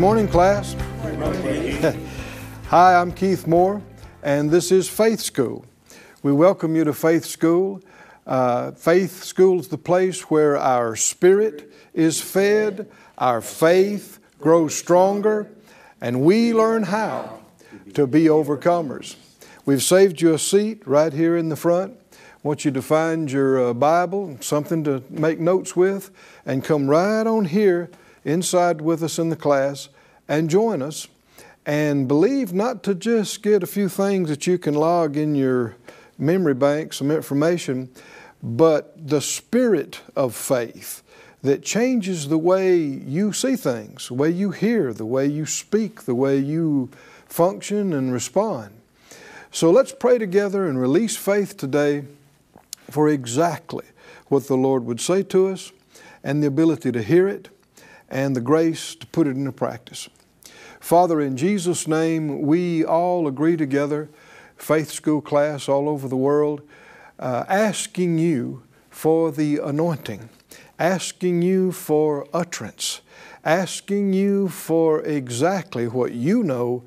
morning, class. Good morning. Hi, I'm Keith Moore, and this is Faith School. We welcome you to Faith School. Faith School's the place where our spirit is fed, our faith grows stronger, and we learn how to be overcomers. We've saved you a seat right here in the front. I want you to find your Bible, something to make notes with, and come right on here inside with us in the class and join us. And believe not to just get a few things that you can log in your memory bank, some information, but the spirit of faith that changes the way you see things, the way you hear, the way you speak, the way you function and respond. So let's pray together and release faith today for exactly what the Lord would say to us, and the ability to hear it, and the grace to put it into practice. Father, in Jesus' name, we all agree together, Faith School class all over the world, asking you for the anointing, asking you for utterance, asking you for exactly what you know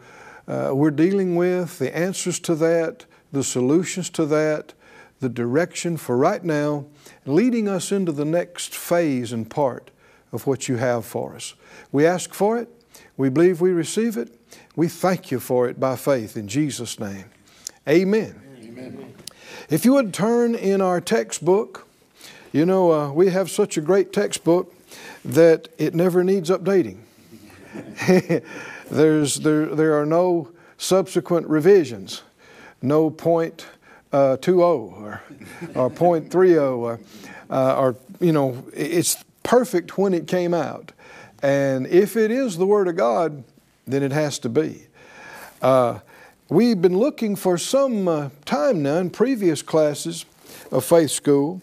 we're dealing with, the answers to that, the solutions to that, the direction for right now, leading us into the next phase and part of what you have for us. We ask for it. We believe we receive it. We thank you for it by faith in Jesus' name. Amen. Amen. If you would turn in our textbook, you know, we have such a great textbook that it never needs updating. There are no subsequent revisions, no point 2.0 or 0.30 or you know, it's perfect when it came out. And if it is the Word of God, then it has to be. We've been looking for some time now in previous classes of Faith School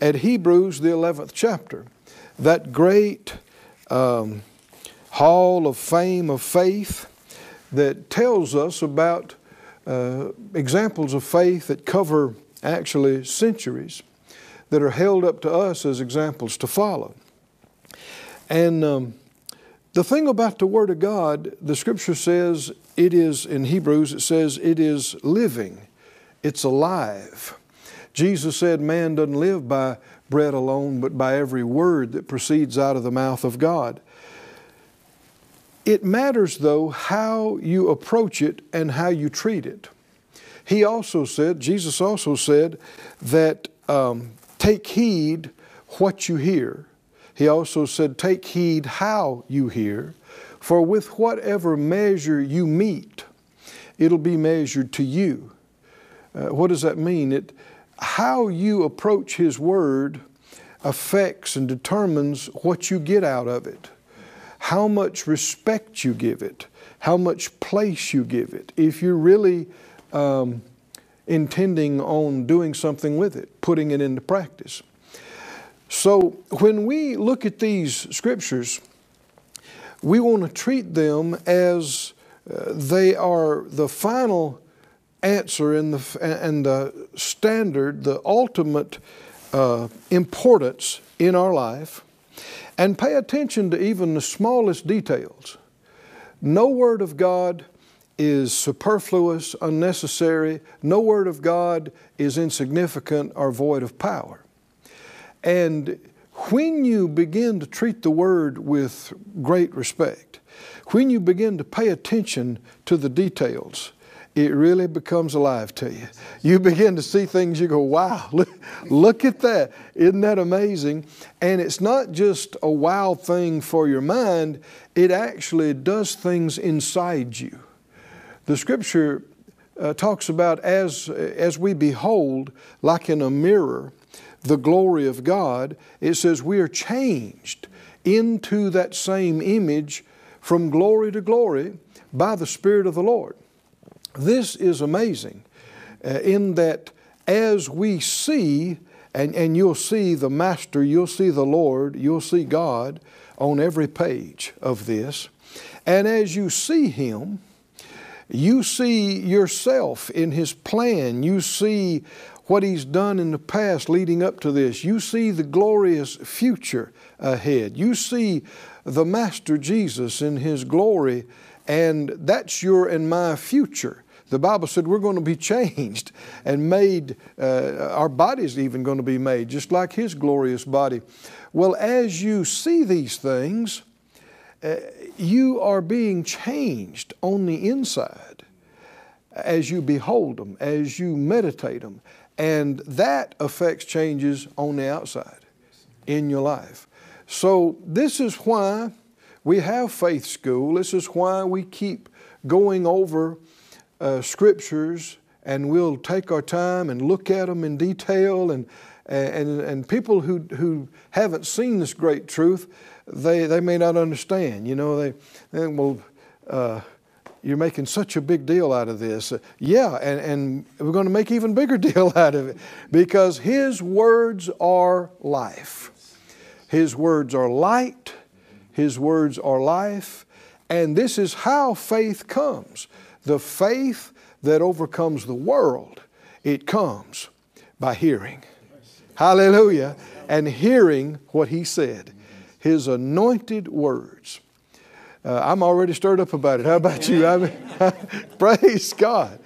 at Hebrews, the 11th chapter, that great hall of fame of faith that tells us about examples of faith that cover actually centuries that are held up to us as examples to follow. And the thing about the Word of God, the Scripture says it is, in Hebrews, it says it is living. It's alive. Jesus said man doesn't live by bread alone, but by every word that proceeds out of the mouth of God. It matters, though, how you approach it and how you treat it. He also said, Jesus also said, that take heed what you hear. He also said, take heed how you hear, for with whatever measure you meet, it'll be measured to you. What does that mean? How you approach His Word affects and determines what you get out of it. How much respect you give it, how much place you give it, if you're really intending on doing something with it, putting it into practice. So when we look at these scriptures, we want to treat them as they are the final answer and the standard, the ultimate importance in our life. And pay attention to even the smallest details. No word of God is superfluous, unnecessary. No word of God is insignificant or void of power. And when you begin to treat the Word with great respect, when you begin to pay attention to the details, it really becomes alive to you. You begin to see things, you go, wow, look at that. Isn't that amazing? And it's not just a wow thing for your mind. It actually does things inside you. The Scripture talks about as we behold, like in a mirror, the glory of God, it says we are changed into that same image from glory to glory by the Spirit of the Lord. This is amazing in that as we see, and you'll see the Master, you'll see the Lord, you'll see God on every page of this. And as you see Him, you see yourself in His plan. You see what He's done in the past leading up to this. You see the glorious future ahead. You see the Master Jesus in His glory, and that's your and my future. The Bible said we're going to be changed and made, our body's even going to be made, just like His glorious body. Well, as you see these things, you are being changed on the inside as you behold them, as you meditate them. And that affects changes on the outside in your life. So this is why we have Faith School. This is why we keep going over scriptures, and we'll take our time and look at them in detail. And people who haven't seen this great truth, they may not understand. You know, they well, you're making such a big deal out of this. Yeah, and we're going to make even bigger deal out of it, because His words are life. His words are light. His words are life. And this is how faith comes. The faith that overcomes the world, it comes by hearing. Hallelujah. And hearing what He said, His anointed words. I'm already stirred up about it. How about you? I mean, praise God.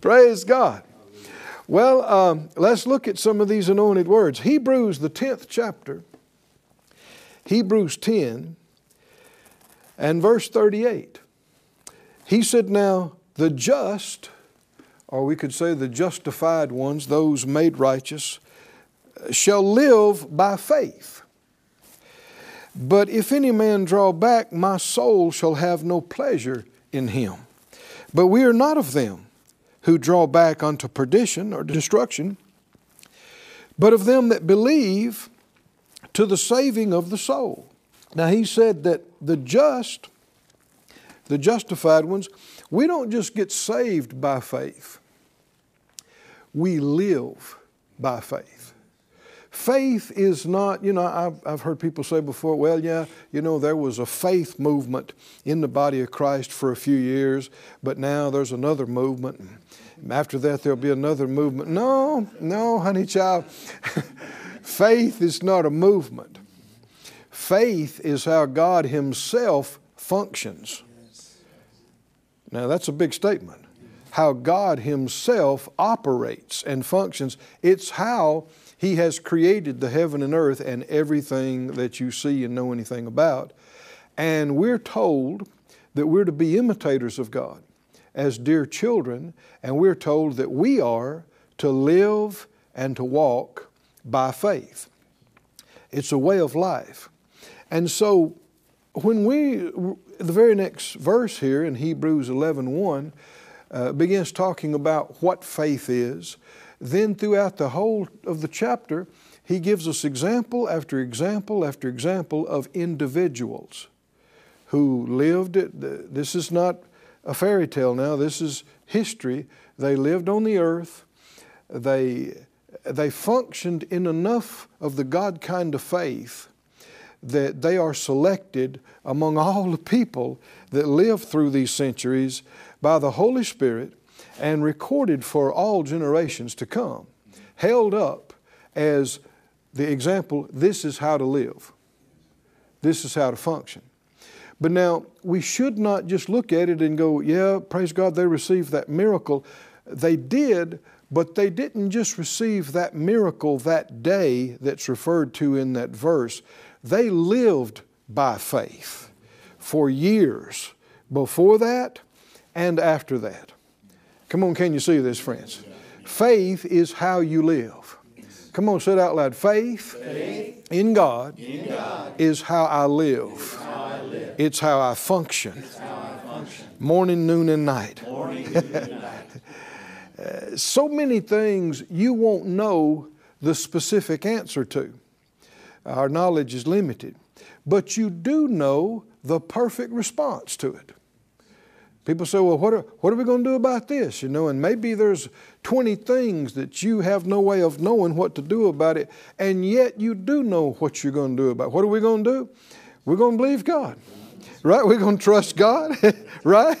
Praise God. Well, let's look at some of these anointed words. Hebrews, the 10th chapter. Hebrews 10 and verse 38. He said, now the just, or we could say the justified ones, those made righteous, shall live by faith. But if any man draw back, my soul shall have no pleasure in him. But we are not of them who draw back unto perdition or destruction, but of them that believe to the saving of the soul. Now he said that the just, the justified ones, we don't just get saved by faith. We live by faith. Faith is not, you know, I've heard people say before, well, yeah, you know, there was a faith movement in the body of Christ for a few years, but now there's another movement. And after that, there'll be another movement. No, no, honey child. Faith is not a movement. Faith is how God Himself functions. Now, that's a big statement. How God Himself operates and functions. It's how He has created the heaven and earth and everything that you see and know anything about. And we're told that we're to be imitators of God as dear children. And we're told that we are to live and to walk by faith. It's a way of life. And so when the very next verse here in Hebrews 11:1 begins talking about what faith is, then throughout the whole of the chapter, he gives us example after example after example of individuals who lived it. This is not a fairy tale now. This is history. They lived on the earth. They functioned in enough of the God kind of faith that they are selected among all the people that lived through these centuries by the Holy Spirit, and recorded for all generations to come, held up as the example, this is how to live. This is how to function. But now, we should not just look at it and go, yeah, praise God, they received that miracle. They did, but they didn't just receive that miracle that day that's referred to in that verse. They lived by faith for years before that and after that. Come on, can you see this, friends? Faith is how you live. Come on, say it out loud. Faith in God is how I live. It's how I function. Morning, noon, and night. So many things you won't know the specific answer to. Our knowledge is limited. But you do know the perfect response to it. People say, well, what are we going to do about this? You know, and maybe there's 20 things that you have no way of knowing what to do about it, and yet you do know what you're going to do about it. What are we going to do? We're going to believe God, right? We're going to trust God, right?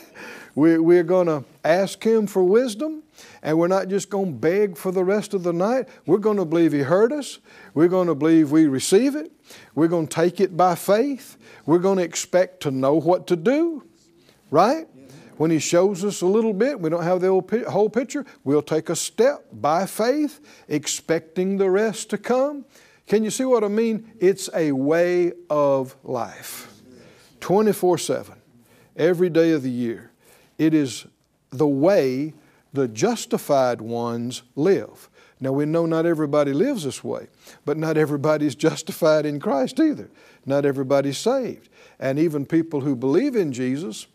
We're going to ask Him for wisdom, and we're not just going to beg for the rest of the night. We're going to believe He heard us. We're going to believe we receive it. We're going to take it by faith. We're going to expect to know what to do, right? When He shows us a little bit, we don't have the whole picture, we'll take a step by faith, expecting the rest to come. Can you see what I mean? It's a way of life. 24/7, every day of the year. It is the way the justified ones live. Now, we know not everybody lives this way, but not everybody's justified in Christ either. Not everybody's saved. And even people who believe in Jesus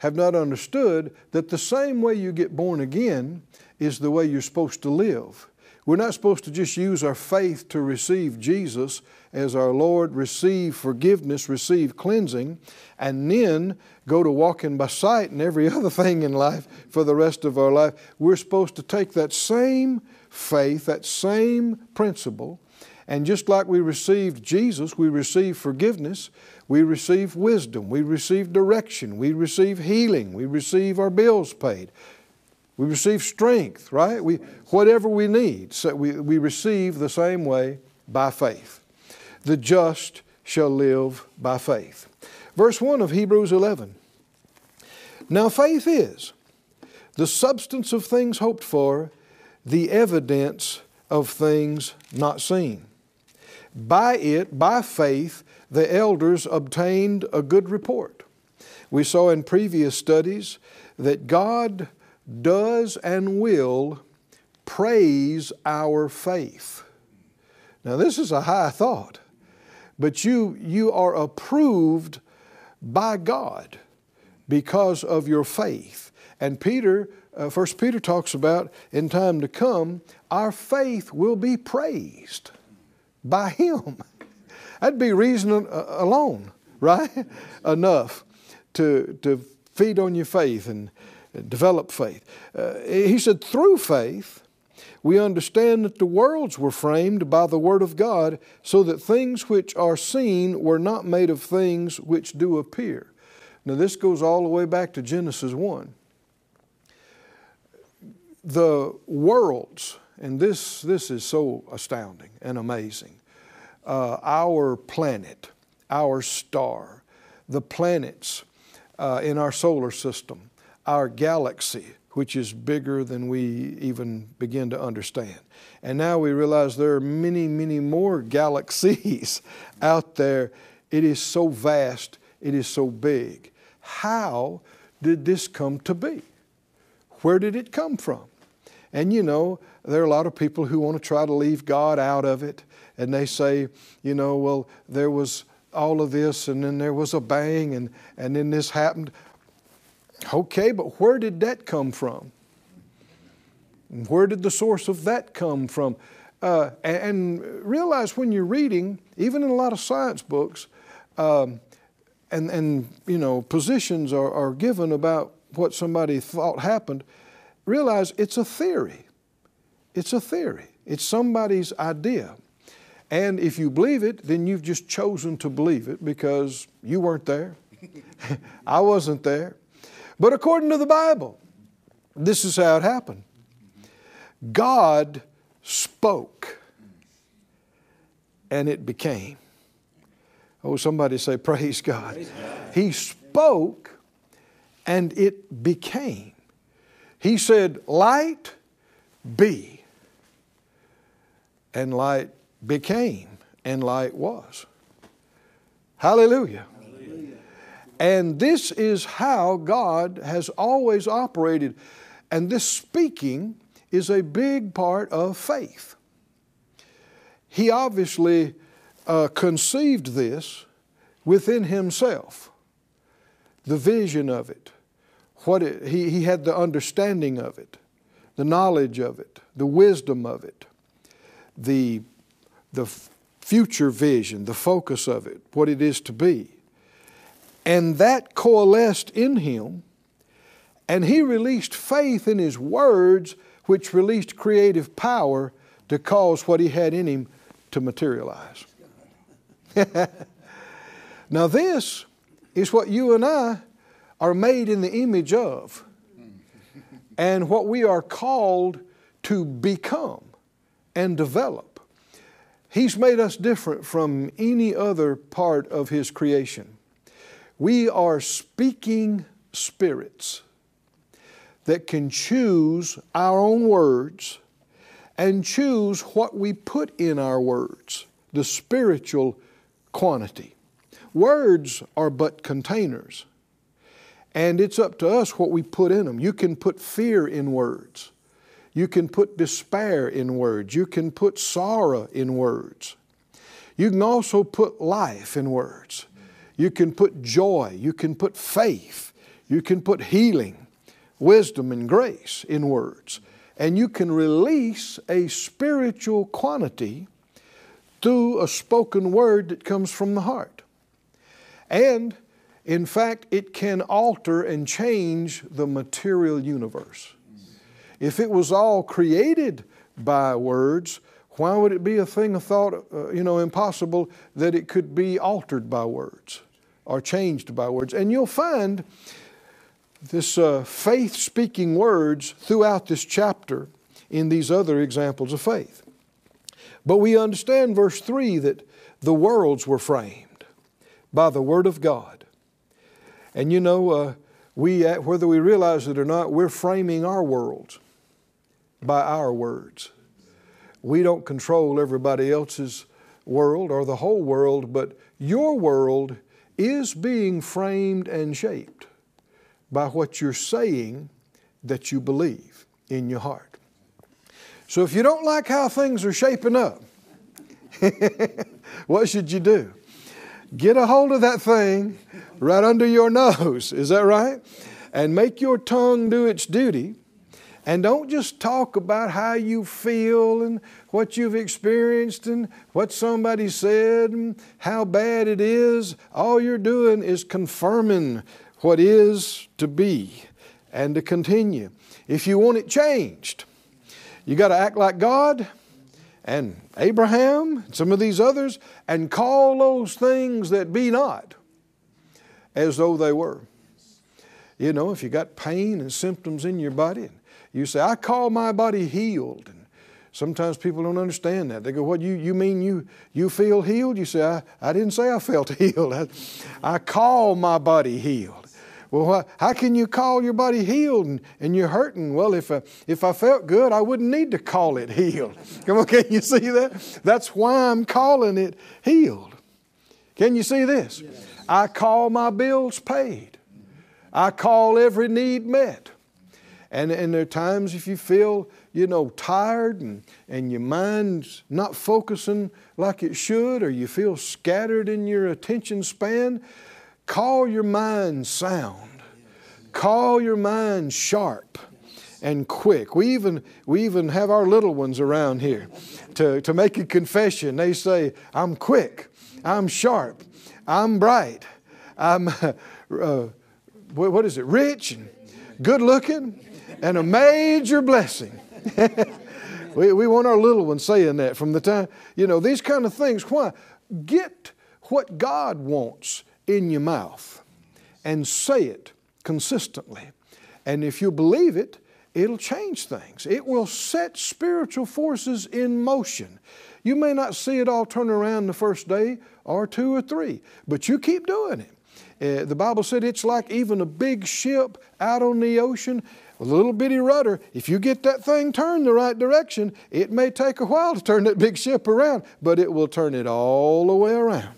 have not understood that the same way you get born again is the way you're supposed to live. We're not supposed to just use our faith to receive Jesus as our Lord, receive forgiveness, receive cleansing, and then go to walking by sight and every other thing in life for the rest of our life. We're supposed to take that same faith, that same principle, and just like we received Jesus, we receive forgiveness, we receive wisdom, we receive direction, we receive healing, we receive our bills paid. We receive strength, right? Whatever we need, so we receive the same way by faith. The just shall live by faith. Verse 1 of Hebrews 11. Now faith is the substance of things hoped for, the evidence of things not seen. By it, by faith, the elders obtained a good report. We saw in previous studies that God does and will praise our faith. Now this is a high thought, but you are approved by God because of your faith. And Peter, 1 Peter talks about in time to come, our faith will be praised by Him. That'd be reason alone, right? Enough to feed on your faith and develop faith. He said, through faith, we understand that the worlds were framed by the Word of God, so that things which are seen were not made of things which do appear. Now this goes all the way back to Genesis 1. The worlds, and this is so astounding and amazing. Our planet, our star, the planets in our solar system, our galaxy, which is bigger than we even begin to understand. And now we realize there are many, many more galaxies out there. It is so vast, it is so big. How did this come to be? Where did it come from? And you know, there are a lot of people who want to try to leave God out of it. And they say, you know, well, there was all of this, and then there was a bang, and then this happened. Okay, but where did that come from? Where did the source of that come from? And realize when you're reading, even in a lot of science books, and you know, positions are given about what somebody thought happened, realize it's a theory. It's a theory. It's somebody's idea. And if you believe it, then you've just chosen to believe it because you weren't there. I wasn't there. But according to the Bible, this is how it happened. God spoke and it became. Oh, somebody say, praise God. Praise God. He spoke and it became. He said, light be. And light became, and light was. Hallelujah. And this is how God has always operated. And this speaking is a big part of faith. He obviously conceived this within Himself. The vision of it. He had the understanding of it. The knowledge of it. The wisdom of it. The future vision. The focus of it. What it is to be. And that coalesced in Him, and He released faith in His words, which released creative power to cause what He had in Him to materialize. Now this is what you and I are made in the image of and what we are called to become and develop. He's made us different from any other part of His creation. We are speaking spirits that can choose our own words and choose what we put in our words, the spiritual quantity. Words are but containers, and it's up to us what we put in them. You can put fear in words. You can put despair in words. You can put sorrow in words. You can also put life in words. You can put joy. You can put faith. You can put healing, wisdom, and grace in words. And you can release a spiritual quantity through a spoken word that comes from the heart. And, in fact, it can alter and change the material universe. If it was all created by words, why would it be a thing of thought, impossible that it could be altered by words or changed by words? And you'll find this faith-speaking words throughout this chapter in these other examples of faith. But we understand verse 3 that the worlds were framed by the Word of God. And you know, whether we realize it or not, we're framing our worlds by our words. We don't control everybody else's world or the whole world, but your world is being framed and shaped by what you're saying that you believe in your heart. So if you don't like how things are shaping up, what should you do? Get a hold of that thing right under your nose, is that right? And make your tongue do its duty. And don't just talk about how you feel and what you've experienced and what somebody said and how bad it is. All you're doing is confirming what is to be and to continue. If you want it changed, you got to act like God and Abraham and some of these others and call those things that be not as though they were. You know, if you got pain and symptoms in your body, and you say, I call my body healed. And sometimes people don't understand that. They go, what, you mean you feel healed? You say, I didn't say I felt healed. I call my body healed. Well, how can you call your body healed and you're hurting? Well, if I felt good, I wouldn't need to call it healed. Come on, can you see that? That's why I'm calling it healed. Can you see this? Yes. I call my bills paid. I call every need met. And there are times if you feel, tired and your mind's not focusing like it should, or you feel scattered in your attention span, call your mind sound. Call your mind sharp and quick. We even have our little ones around here to make a confession. They say, I'm quick, I'm sharp, I'm bright, I'm, rich and good looking and a major blessing. We want our little ones saying that from the time, these kind of things. Why? Get what God wants in your mouth and say it consistently. And if you believe it, it'll change things. It will set spiritual forces in motion. You may not see it all turn around the first day or two or three, but you keep doing it. The Bible said it's like even a big ship out on the ocean, a little bitty rudder. If you get that thing turned the right direction, it may take a while to turn that big ship around, but it will turn it all the way around.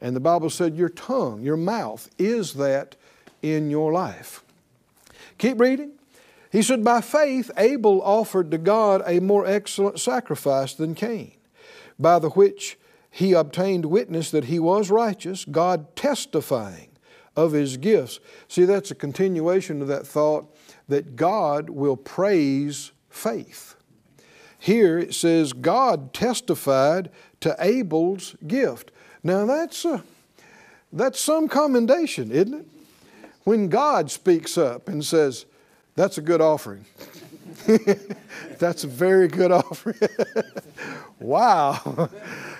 And the Bible said your tongue, your mouth, is that in your life. Keep reading. He said, by faith Abel offered to God a more excellent sacrifice than Cain, by the which he obtained witness that he was righteous, God testifying of his gifts. See, that's a continuation of that thought that God will praise faith. Here it says God testified to Abel's gift. Now that's some commendation, isn't it? When God speaks up and says, that's a good offering. That's a very good offering. Wow.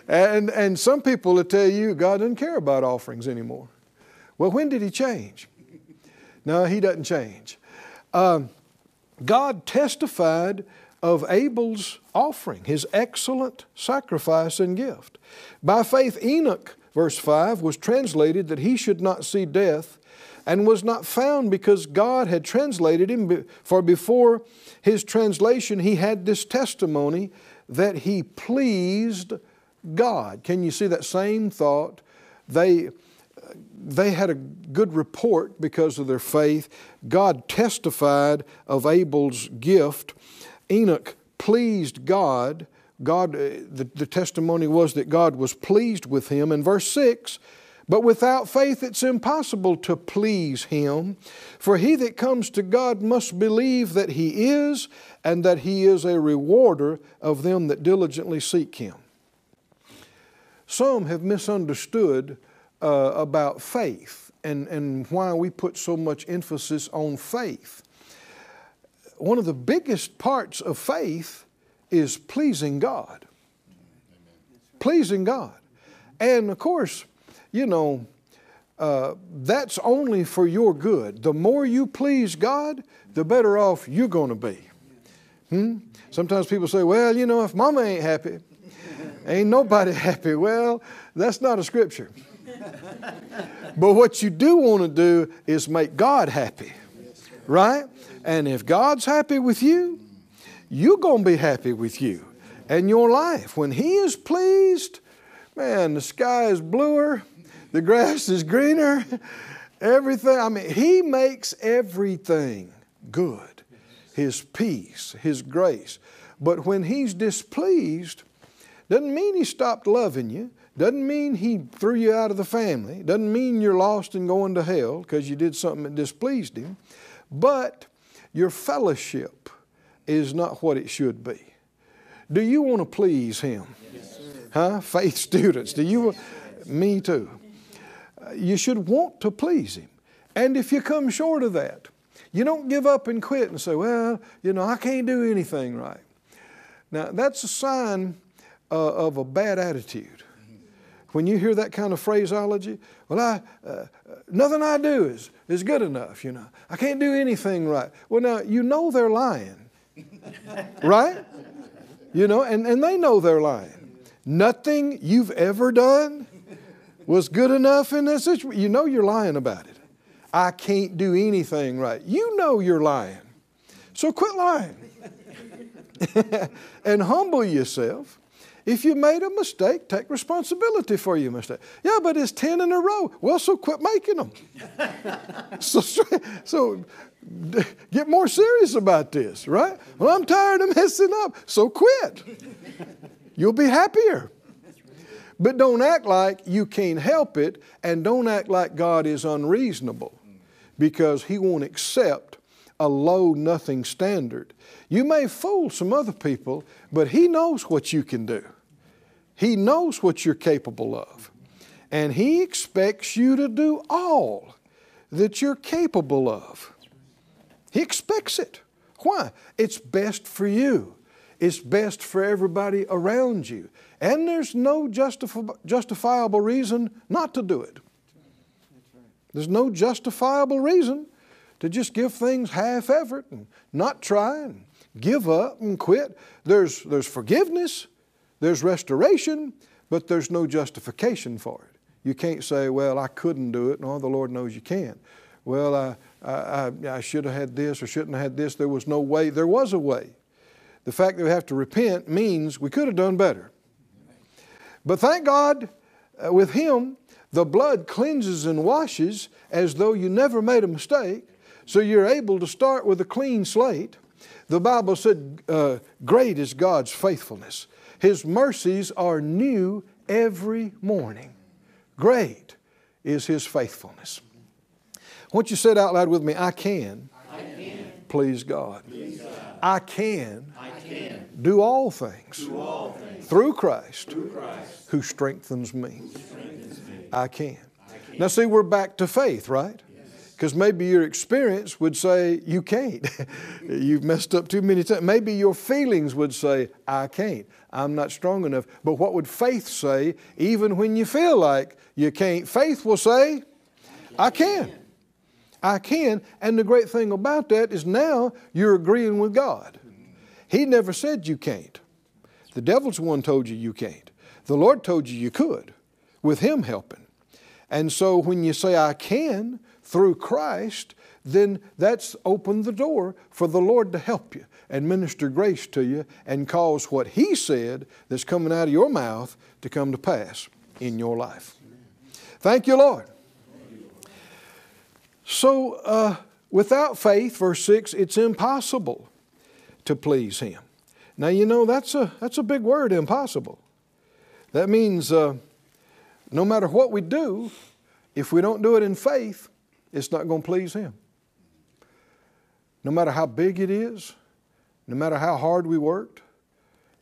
And some people will tell you God doesn't care about offerings anymore. Well, when did he change? No, he doesn't change. God testified of Abel's offering, his excellent sacrifice and gift. By faith, Enoch, verse 5, was translated that he should not see death, and was not found because God had translated him. For before his translation, he had this testimony that he pleased God. Can you see that same thought? They had a good report because of their faith. God testified of Abel's gift. Enoch pleased God. The testimony was that God was pleased with him. In verse 6, but without faith it's impossible to please Him. For he that comes to God must believe that He is, and that He is a rewarder of them that diligently seek Him. Some have misunderstood about faith and why we put so much emphasis on faith. One of the biggest parts of faith is pleasing God. Amen. Pleasing God. And of course, you know, that's only for your good. The more you please God, the better off you're going to be. Sometimes people say, well, you know, if mama ain't happy, ain't nobody happy. Well, that's not a scripture. But what you do want to do is make God happy, right? And if God's happy with you, you're going to be happy with you and your life. When He is pleased, man, the sky is bluer. The grass is greener, everything. I mean, He makes everything good, His peace, His grace. But when He's displeased, doesn't mean He stopped loving you, doesn't mean He threw you out of the family, doesn't mean you're lost and going to hell because you did something that displeased Him, but your fellowship is not what it should be. Do you want to please Him? Yes, sir. Huh? Faith students, do you? Me too. You should want to please Him. And if you come short of that, you don't give up and quit and say, well, you know, I can't do anything right. Now, that's a sign of a bad attitude. When you hear that kind of phraseology, well, nothing I do is good enough, you know. I can't do anything right. Well, now, you know they're lying, right? You know, and they know they're lying. Nothing you've ever done was good enough in that situation. You know you're lying about it. I can't do anything right. You know you're lying. So quit lying. And humble yourself. If you made a mistake, take responsibility for your mistake. Yeah, but it's 10 in a row. Well, so quit making them. So get more serious about this, right? Well, I'm tired of messing up. So quit. You'll be happier. But don't act like you can't help it, and don't act like God is unreasonable, because He won't accept a low nothing standard. You may fool some other people, but He knows what you can do. He knows what you're capable of. And He expects you to do all that you're capable of. He expects it. Why? It's best for you. It's best for everybody around you. And there's no justifiable reason not to do it. There's no justifiable reason to just give things half effort and not try and give up and quit. There's forgiveness, there's restoration, but there's no justification for it. You can't say, well, I couldn't do it. No, the Lord knows you can. Well, I should have had this or shouldn't have had this. There was no way. There was a way. The fact that we have to repent means we could have done better. But thank God, with Him, the blood cleanses and washes as though you never made a mistake. So you're able to start with a clean slate. The Bible said, great is God's faithfulness. His mercies are new every morning. Great is His faithfulness. Won't you say it out loud with me? I can. I can. Please God. Please God. I can do all things, through Christ, who strengthens me. I can. Now see, we're back to faith, right? Because maybe your experience would say, you can't. You've messed up too many times. Maybe your feelings would say, I can't. I'm not strong enough. But what would faith say, even when you feel like you can't? Faith will say, I can. I can. And the great thing about that is now you're agreeing with God. He never said you can't. The devil's the one told you you can't. The Lord told you you could with Him helping. And so when you say I can through Christ, then that's opened the door for the Lord to help you and minister grace to you and cause what He said that's coming out of your mouth to come to pass in your life. Thank you, Lord. So without faith, verse 6, it's impossible to please Him. Now, you know, that's a big word, impossible. That means no matter what we do, if we don't do it in faith, it's not going to please Him. No matter how big it is, no matter how hard we worked,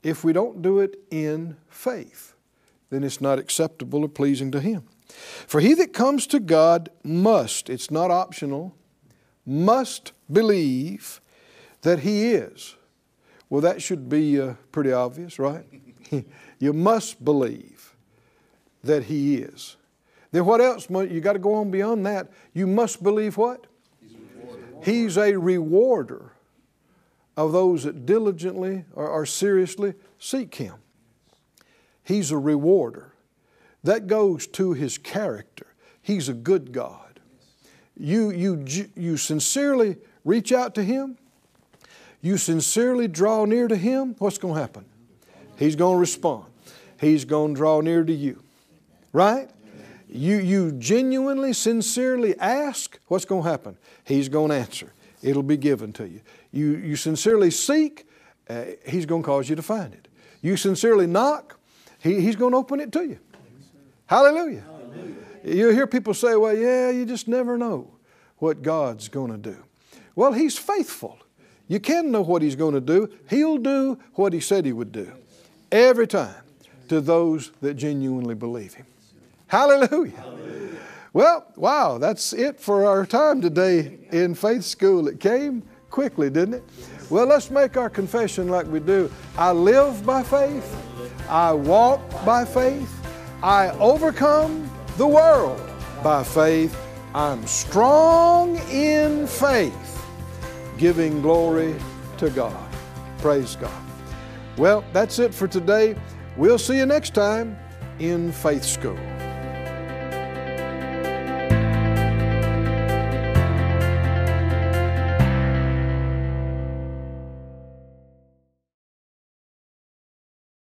if we don't do it in faith, then it's not acceptable or pleasing to Him. For he that comes to God must, it's not optional, must believe that He is. Well, that should be pretty obvious, right? You must believe that He is. Then what else? You got to go on beyond that. You must believe what? He's a rewarder of those that diligently or seriously seek Him. He's a rewarder. That goes to His character. He's a good God. You sincerely reach out to Him. You sincerely draw near to Him, what's going to happen? He's going to respond. He's going to draw near to you. Right? You genuinely, sincerely ask, what's going to happen? He's going to answer. It'll be given to you. You sincerely seek, He's going to cause you to find it. You sincerely knock, He's going to open it to you. Hallelujah. Hallelujah. You hear people say, well, yeah, you just never know what God's going to do. Well, He's faithful. You can know what He's going to do. He'll do what He said He would do every time to those that genuinely believe Him. Hallelujah. Hallelujah. Well, wow, that's it for our time today in Faith School. It came quickly, didn't it? Well, let's make our confession like we do. I live by faith. I walk by faith. I overcome the world by faith. I'm strong in faith, giving glory to God. Praise God. Well, that's it for today. We'll see you next time in Faith School.